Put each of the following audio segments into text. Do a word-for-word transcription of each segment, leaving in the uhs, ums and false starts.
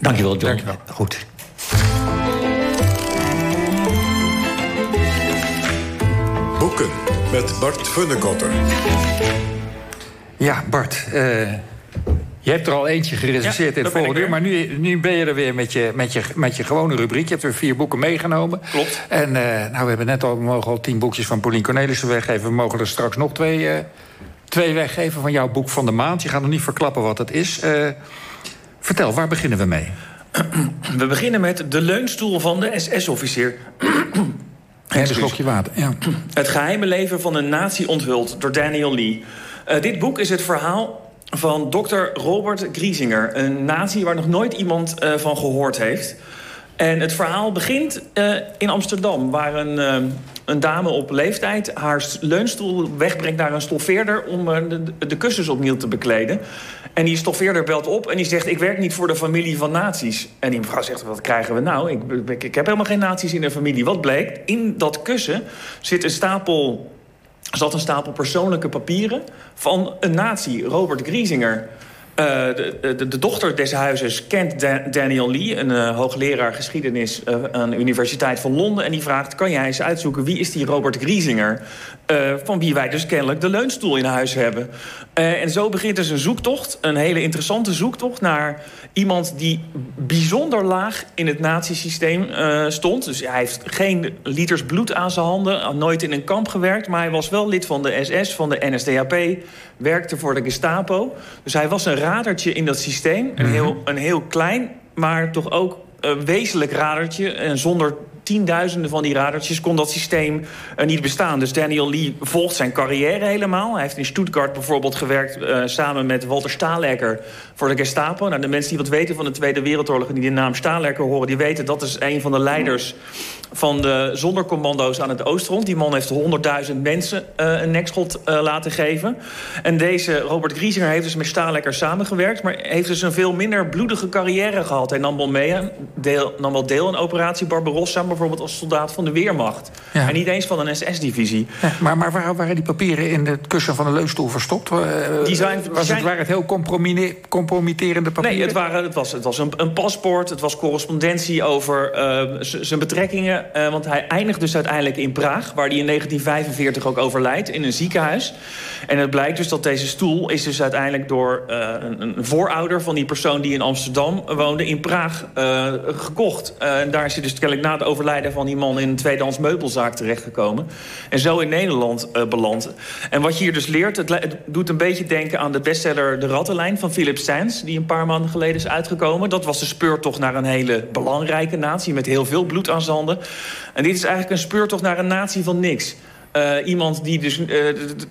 Dankjewel, John. Dankjewel. Goed. Boeken met Bart Vundekotter. Ja, Bart, uh, je hebt er al eentje gerecenseerd ja, in het volgende uur... maar nu, nu ben je er weer met je, met, je, met je gewone rubriek. Je hebt er vier boeken meegenomen. Klopt. En uh, nou, we hebben net al, we mogen al tien boekjes van Paulien Cornelissen weggeven. We mogen er straks nog twee, uh, twee weggeven van jouw boek van de maand. Je gaat nog niet verklappen wat het is. Uh, vertel, waar beginnen we mee? We beginnen met de leunstoel van de S S-officier... En een slokje water, ja. Het geheime leven van een nazi onthuld door Daniel Lee. Uh, dit boek is het verhaal van dokter Robert Griesinger. Een nazi waar nog nooit iemand uh, van gehoord heeft. En het verhaal begint uh, in Amsterdam... waar een, uh, een dame op leeftijd haar leunstoel wegbrengt naar een stoffeerder... om uh, de, de kussens opnieuw te bekleden. En die stoffeerder belt op en die zegt... ik werk niet voor de familie van nazi's. En die mevrouw zegt, wat krijgen we nou? Ik, ik, ik heb helemaal geen nazi's in de familie. Wat blijkt? In dat kussen zit een stapel, zat een stapel persoonlijke papieren... van een nazi, Robert Griesinger... Uh, de, de, de dochter des huizes kent da- Daniel Lee... een uh, hoogleraar geschiedenis uh, aan de Universiteit van Londen... en die vraagt, kan jij eens uitzoeken wie is die Robert Griesinger... Uh, van wie wij dus kennelijk de leunstoel in huis hebben. Uh, en zo begint dus een zoektocht, een hele interessante zoektocht... naar iemand die bijzonder laag in het nazisysteem uh, stond. Dus hij heeft geen liters bloed aan zijn handen, had nooit in een kamp gewerkt... maar hij was wel lid van de S S, van de N S D A P, werkte voor de Gestapo. Dus hij was een radertje in dat systeem. Een heel, een heel klein, maar toch ook een wezenlijk radertje. En zonder tienduizenden van die radertjes kon dat systeem uh, niet bestaan. Dus Daniel Lee volgt zijn carrière helemaal. Hij heeft in Stuttgart bijvoorbeeld gewerkt uh, samen met Walter Stahlecker voor de Gestapo. Nou, de mensen die wat weten van de Tweede Wereldoorlog en die de naam Stahlecker horen, die weten dat is een van de leiders van de zondercommando's aan het Oostfront. Die man heeft honderdduizend mensen uh, een nekschot uh, laten geven. En deze Robert Griesinger heeft dus met Stahlecker samengewerkt... maar heeft dus een veel minder bloedige carrière gehad. Hij nam wel, mee, deel, nam wel deel aan operatie Barbarossa... bijvoorbeeld als soldaat van de Weermacht. Ja. En niet eens van een S S-divisie. Ja, maar, maar waar waren die papieren in het kussen van de leunstoel verstopt? Uh, die zijn, was zijn... Het, waren het heel compromitterende papieren? Nee, het, waren, het was, het was een, een paspoort, het was correspondentie over uh, zijn betrekkingen... Uh, want hij eindigt dus uiteindelijk in Praag... waar hij in negentien vijfenveertig ook overlijdt, in een ziekenhuis. En het blijkt dus dat deze stoel is dus uiteindelijk door uh, een voorouder... van die persoon die in Amsterdam woonde, in Praag uh, gekocht. Uh, en daar is hij dus kennelijk na het overlijden van die man... in een tweedehands meubelzaak terechtgekomen. En zo in Nederland uh, beland. En wat je hier dus leert, het, le- het doet een beetje denken aan de bestseller... De Rattenlijn van Philip Sands, die een paar maanden geleden is uitgekomen. Dat was de speurtocht naar een hele belangrijke natie... met heel veel bloed aan zijn handen. En dit is eigenlijk een speurtocht naar een natie van niks. Uh, iemand die dus uh, d- d-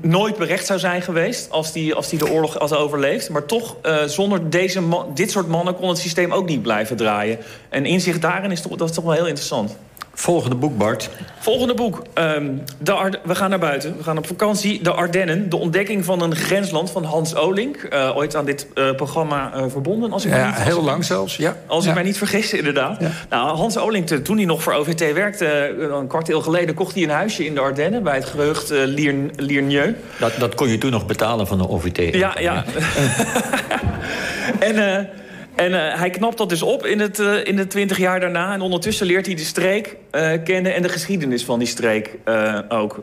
nooit berecht zou zijn geweest als die, als die de oorlog had overleefd. Maar toch, uh, zonder deze man, dit soort mannen kon het systeem ook niet blijven draaien. En inzicht daarin is toch, dat is toch wel heel interessant. Volgende boek, Bart. Volgende boek. Um, de Arde- we gaan naar buiten. We gaan op vakantie. De Ardennen. De ontdekking van een grensland van Hans Olink. Uh, ooit aan dit uh, programma uh, verbonden. Als ik ja, niet, heel als lang ik, zelfs. Ja. Als ja. ik mij niet vergis, inderdaad. Ja. Nou, Hans Olink, toen hij nog voor O V T werkte... een kwart eeuw geleden kocht hij een huisje in de Ardennen... bij het gehucht uh, Lier- Liernieu. Dat, dat kon je toen nog betalen van de O V T. Ja, ja. en... Uh, En uh, hij knapt dat dus op in het, uh, in de twintig jaar daarna. En ondertussen leert hij de streek uh, kennen... en de geschiedenis van die streek uh, ook.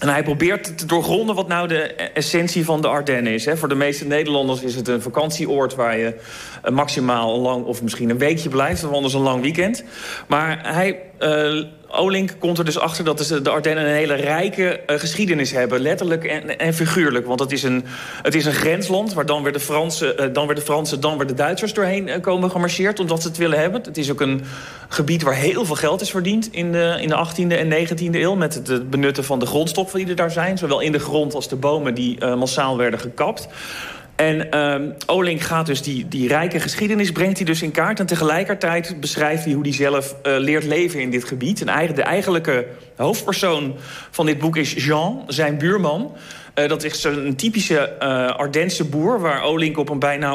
En hij probeert te doorgronden wat nou de essentie van de Ardennen is. Hè. Voor de meeste Nederlanders is het een vakantieoord... waar je uh, maximaal een lang of misschien een weekje blijft... of anders een lang weekend. Maar hij... Uh, Olink komt er dus achter dat de Ardennen een hele rijke uh, geschiedenis hebben. Letterlijk en, en figuurlijk. Want het is, een, het is een grensland waar dan weer de Fransen, uh, dan weer de, Fransen, dan weer de Duitsers doorheen uh, komen gemarcheerd. Omdat ze het willen hebben. Het is ook een gebied waar heel veel geld is verdiend in de, in de achttiende en negentiende eeuw. Met het, het benutten van de grondstoffen die er daar zijn. Zowel in de grond als de bomen die uh, massaal werden gekapt. En uh, Olink gaat dus die, die rijke geschiedenis, brengt hij dus in kaart... en tegelijkertijd beschrijft hij hoe hij zelf uh, leert leven in dit gebied. En eigenlijk, de eigenlijke hoofdpersoon van dit boek is Jean, zijn buurman... Uh, dat is echt zo'n typische uh, Ardense boer, waar Olink op een bijna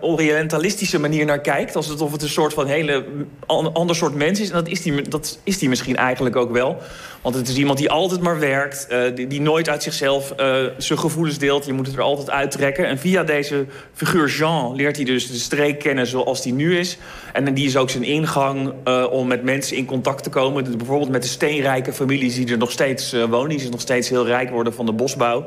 orientalistische manier naar kijkt. Alsof het een soort van hele an, ander soort mens is. En dat is, die, dat is die misschien eigenlijk ook wel. Want het is iemand die altijd maar werkt. Uh, die, die nooit uit zichzelf uh, zijn gevoelens deelt. Je moet het er altijd uittrekken. En via deze figuur Jean leert hij dus de streek kennen zoals die nu is. En die is ook zijn ingang uh, om met mensen in contact te komen. Dus bijvoorbeeld met de steenrijke families die er nog steeds uh, wonen. Die nog steeds heel rijk worden van de bosbouw.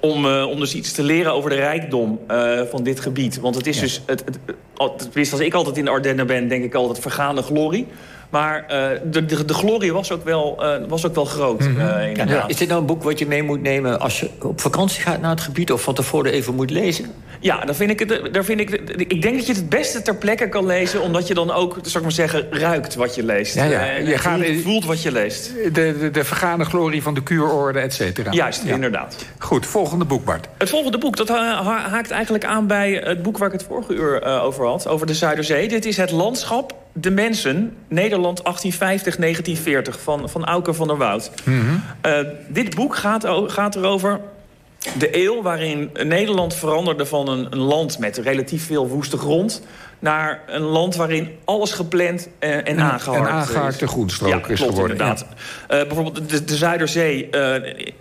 Om, uh, om dus iets te leren over de rijkdom uh, van dit gebied. Want het is ja. dus... Het, het, het, als ik altijd in de Ardennen ben, denk ik altijd vergaande glorie. Maar uh, de, de, de glorie was ook wel, uh, was ook wel groot. Mm-hmm. uh, ja, nou, is dit nou een boek wat je mee moet nemen als je op vakantie gaat naar het gebied, of van tevoren even moet lezen? Ja, dan vind ik het, daar vind ik, ik denk dat je het het beste ter plekke kan lezen, omdat je dan ook, zal ik maar zeggen, ruikt wat je leest. Ja, ja. Uh, je gaat, voelt wat je leest. De, de, de vergane glorie van de kuuroorden, et cetera. Juist, ja. Inderdaad. Goed, volgende boek, Bart. Het volgende boek, dat ha- haakt eigenlijk aan bij het boek waar ik het vorige uur uh, over had, over de Zuiderzee. Dit is Het Landschap, de Mensen, Nederland achttien vijftig tot negentien veertig, van, van Auke van der Woud. Mm-hmm. Uh, dit boek gaat, o- gaat erover de eeuw waarin Nederland veranderde van een, een land met relatief veel woeste grond naar een land waarin alles gepland en, en aangeharkt en aangeharkte groenstrook ja, is klopt, geworden. Inderdaad. Ja. Uh, bijvoorbeeld de, de Zuiderzee, uh,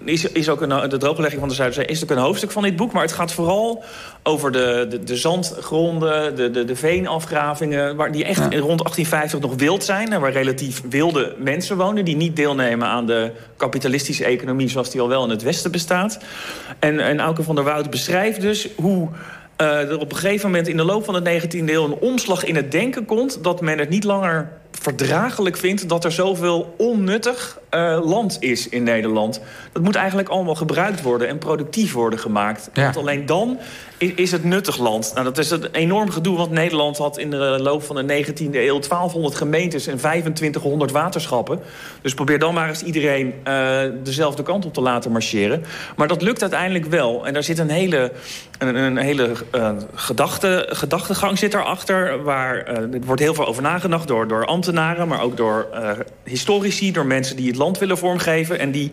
is, is ook een, de drooglegging van de Zuiderzee is ook een hoofdstuk van dit boek, maar het gaat vooral over de, de, de zandgronden, de, de, de veenafgravingen, waar die echt ja. rond achttien vijftig nog wild zijn en waar relatief wilde mensen wonen die niet deelnemen aan de kapitalistische economie zoals die al wel in het Westen bestaat. En, en Auke van der Woud beschrijft dus hoe Uh, er op een gegeven moment in de loop van de negentiende eeuw een omslag in het denken komt, dat men het niet langer verdraaglijk vindt dat er zoveel onnuttig uh, land is in Nederland. Dat moet eigenlijk allemaal gebruikt worden en productief worden gemaakt. Ja. Want alleen dan is, is het nuttig land. Nou, dat is een enorm gedoe, want Nederland had in de loop van de negentiende eeuw twaalfhonderd gemeentes en vijfentwintighonderd waterschappen. Dus probeer dan maar eens iedereen uh, dezelfde kant op te laten marcheren. Maar dat lukt uiteindelijk wel. En daar zit een hele, een, een hele uh, gedachte, gedachtegang zit erachter, waar uh, er wordt heel veel over nagedacht door, door ambtenaren, maar ook door uh, historici, door mensen die het land willen vormgeven. En die,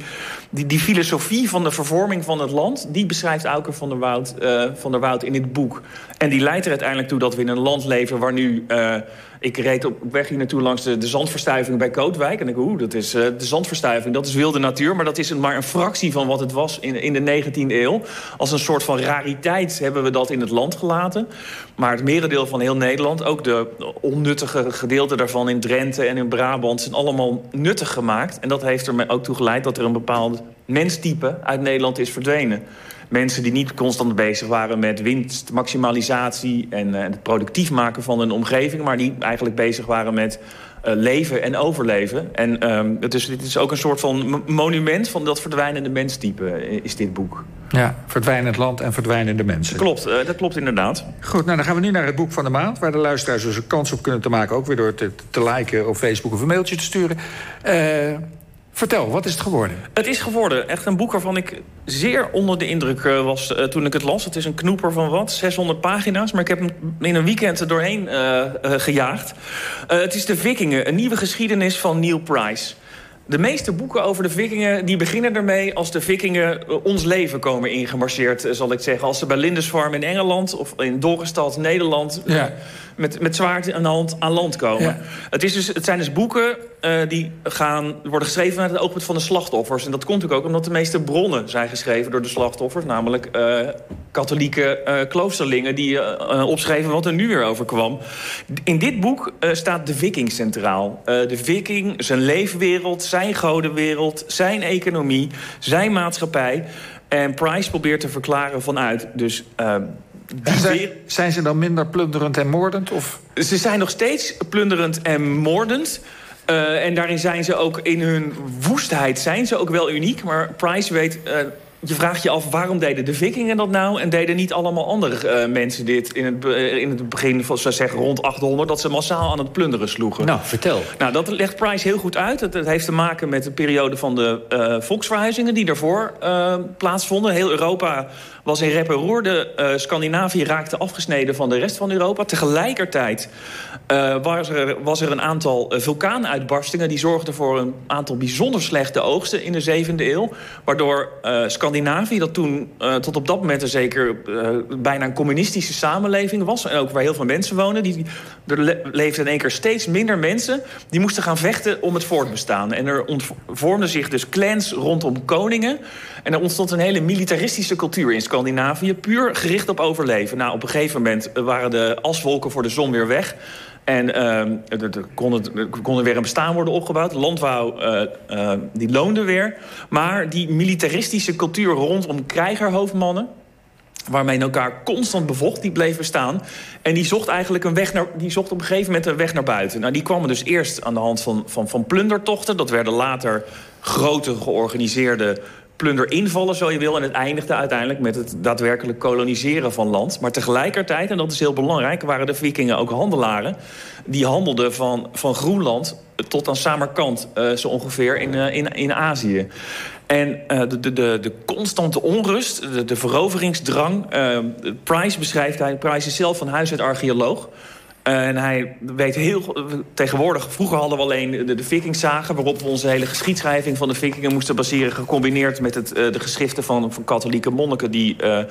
die, die filosofie van de vervorming van het land, die beschrijft Auke van der Woud, uh, van der Woud in dit boek. En die leidt er uiteindelijk toe dat we in een land leven waar nu... Uh, ik reed op weg hier naartoe langs de, de zandverstuiving bij Kootwijk. En ik oeh, dat is uh, de zandverstuiving, dat is wilde natuur. Maar dat is maar een fractie van wat het was in, in de negentiende eeuw. Als een soort van rariteit hebben we dat in het land gelaten. Maar het merendeel van heel Nederland, ook de onnuttige gedeelten daarvan in Drenthe en in Brabant, zijn allemaal nuttig gemaakt. En dat heeft er ook toe geleid dat er een bepaald menstype uit Nederland is verdwenen. Mensen die niet constant bezig waren met winstmaximalisatie en uh, het productief maken van hun omgeving, maar die eigenlijk bezig waren met uh, leven en overleven. En um, het is, dit is ook een soort van monument van dat verdwijnende menstype, is dit boek. Ja, verdwijnend land en verdwijnende mensen. Klopt, uh, dat klopt inderdaad. Goed, nou dan gaan we nu naar het boek van de maand, waar de luisteraars dus een kans op kunnen te maken, ook weer door te, te liken op Facebook of een mailtje te sturen. Uh, Vertel, wat is het geworden? Het is geworden echt een boek waarvan ik zeer onder de indruk was uh, toen ik het las. Het is een knoeper van wat, zeshonderd pagina's, maar ik heb hem in een weekend er doorheen uh, uh, gejaagd. Uh, het is De Vikingen, een nieuwe geschiedenis van Neil Price. De meeste boeken over de Vikingen die beginnen ermee als de Vikingen uh, ons leven komen ingemarcheerd, uh, zal ik zeggen. Als ze bij Lindisfarne in Engeland of in Dorrestad, Nederland, ja. uh, met, met zwaard aan de hand aan land komen. Ja. Het, is dus, het zijn dus boeken uh, die gaan, worden geschreven vanuit het oogpunt van de slachtoffers. En dat komt natuurlijk ook omdat de meeste bronnen zijn geschreven door de slachtoffers, namelijk uh, katholieke uh, kloosterlingen die uh, uh, opschreven wat er nu weer overkwam. In dit boek uh, staat de Viking centraal. Uh, de Viking, zijn leefwereld, zijn Zijn godenwereld, zijn economie, zijn maatschappij. En Price probeert te verklaren vanuit. Dus, uh, die zijn, weer... zijn ze dan minder plunderend en moordend? Of? Ze zijn nog steeds plunderend en moordend. Uh, en daarin zijn ze ook in hun woestheid zijn ze ook wel uniek. Maar Price weet... Uh, je vraagt je af, waarom deden de Vikingen dat nou en deden niet allemaal andere uh, mensen dit in het, be- in het begin van, zou zeggen, rond achthonderd... dat ze massaal aan het plunderen sloegen? Nou, vertel. Nou, dat legt Price heel goed uit. Het, het heeft te maken met de periode van de uh, volksverhuizingen die daarvoor uh, plaatsvonden. Heel Europa was in rep en roer. De uh, Scandinavië raakte afgesneden van de rest van Europa. Tegelijkertijd uh, was, er, was er een aantal vulkaanuitbarstingen die zorgden voor een aantal bijzonder slechte oogsten in de zevende eeuw, waardoor uh, Scandinavië Scandinavië, dat toen uh, tot op dat moment een zeker uh, bijna een communistische samenleving was. En ook waar heel veel mensen wonen. Die, er le- leefden in één keer steeds minder mensen. Die moesten gaan vechten om het voortbestaan. En er ont- vormden zich dus clans rondom koningen. En er ontstond een hele militaristische cultuur in Scandinavië. Puur gericht op overleven. Nou, op een gegeven moment waren de aswolken voor de zon weer weg. En uh, er, er, kon het, er kon weer een bestaan worden opgebouwd. Landbouw uh, uh, die loonde weer. Maar die militaristische cultuur rondom krijgerhoofdmannen, waarmee elkaar constant bevocht, die bleef bestaan. En die zocht eigenlijk een weg naar, die zocht op een gegeven moment een weg naar buiten. Nou, die kwamen dus eerst aan de hand van, van, van plundertochten. Dat werden later grote georganiseerde plunderinvallen, zo je wil. En het eindigde uiteindelijk met het daadwerkelijk koloniseren van land. Maar tegelijkertijd, en dat is heel belangrijk, waren de Vikingen ook handelaren. Die handelden van, van Groenland tot aan Samarkand, uh, zo ongeveer, in, uh, in, in Azië. En uh, de, de, de constante onrust, de, de veroveringsdrang. Uh, Price beschrijft hij, Price is zelf van huis uit archeoloog. Uh, en hij weet heel uh, tegenwoordig, vroeger hadden we alleen de, de vikingzagen, waarop we onze hele geschiedschrijving van de vikingen moesten baseren, gecombineerd met het, uh, de geschriften van, van katholieke monniken die uh, uh,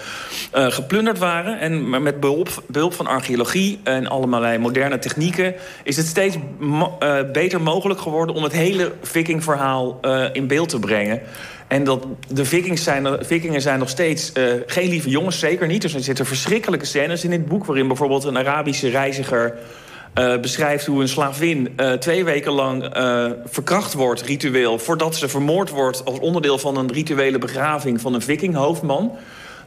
geplunderd waren. En maar met behulp, behulp van archeologie en allerlei moderne technieken is het steeds mo- uh, beter mogelijk geworden om het hele vikingverhaal uh, in beeld te brengen. En dat de vikings zijn, vikingen zijn nog steeds uh, geen lieve jongens, zeker niet. Dus er zitten verschrikkelijke scènes in dit boek, waarin bijvoorbeeld een Arabische reiziger uh, beschrijft hoe een slavin uh, twee weken lang uh, verkracht wordt, ritueel, voordat ze vermoord wordt als onderdeel van een rituele begraving van een vikinghoofdman.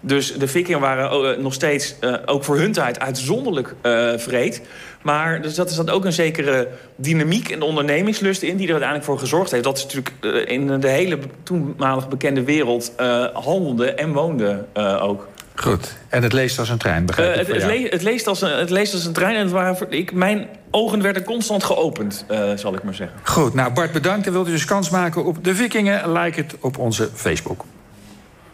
Dus de vikingen waren nog steeds, uh, ook voor hun tijd, uitzonderlijk uh, wreed. Maar dus dat is dat ook een zekere dynamiek en ondernemingslust in die er uiteindelijk voor gezorgd heeft. Dat ze natuurlijk uh, in de hele toenmalig bekende wereld uh, handelden en woonden uh, ook. Goed. En het leest als een trein, begrijp ik? Uh, het, het, le- het, leest als een, het leest als een trein. En het waren, ik, mijn ogen werden constant geopend, uh, zal ik maar zeggen. Goed. Nou, Bart, bedankt. En wilt u dus kans maken op de vikingen? Like het op onze Facebook.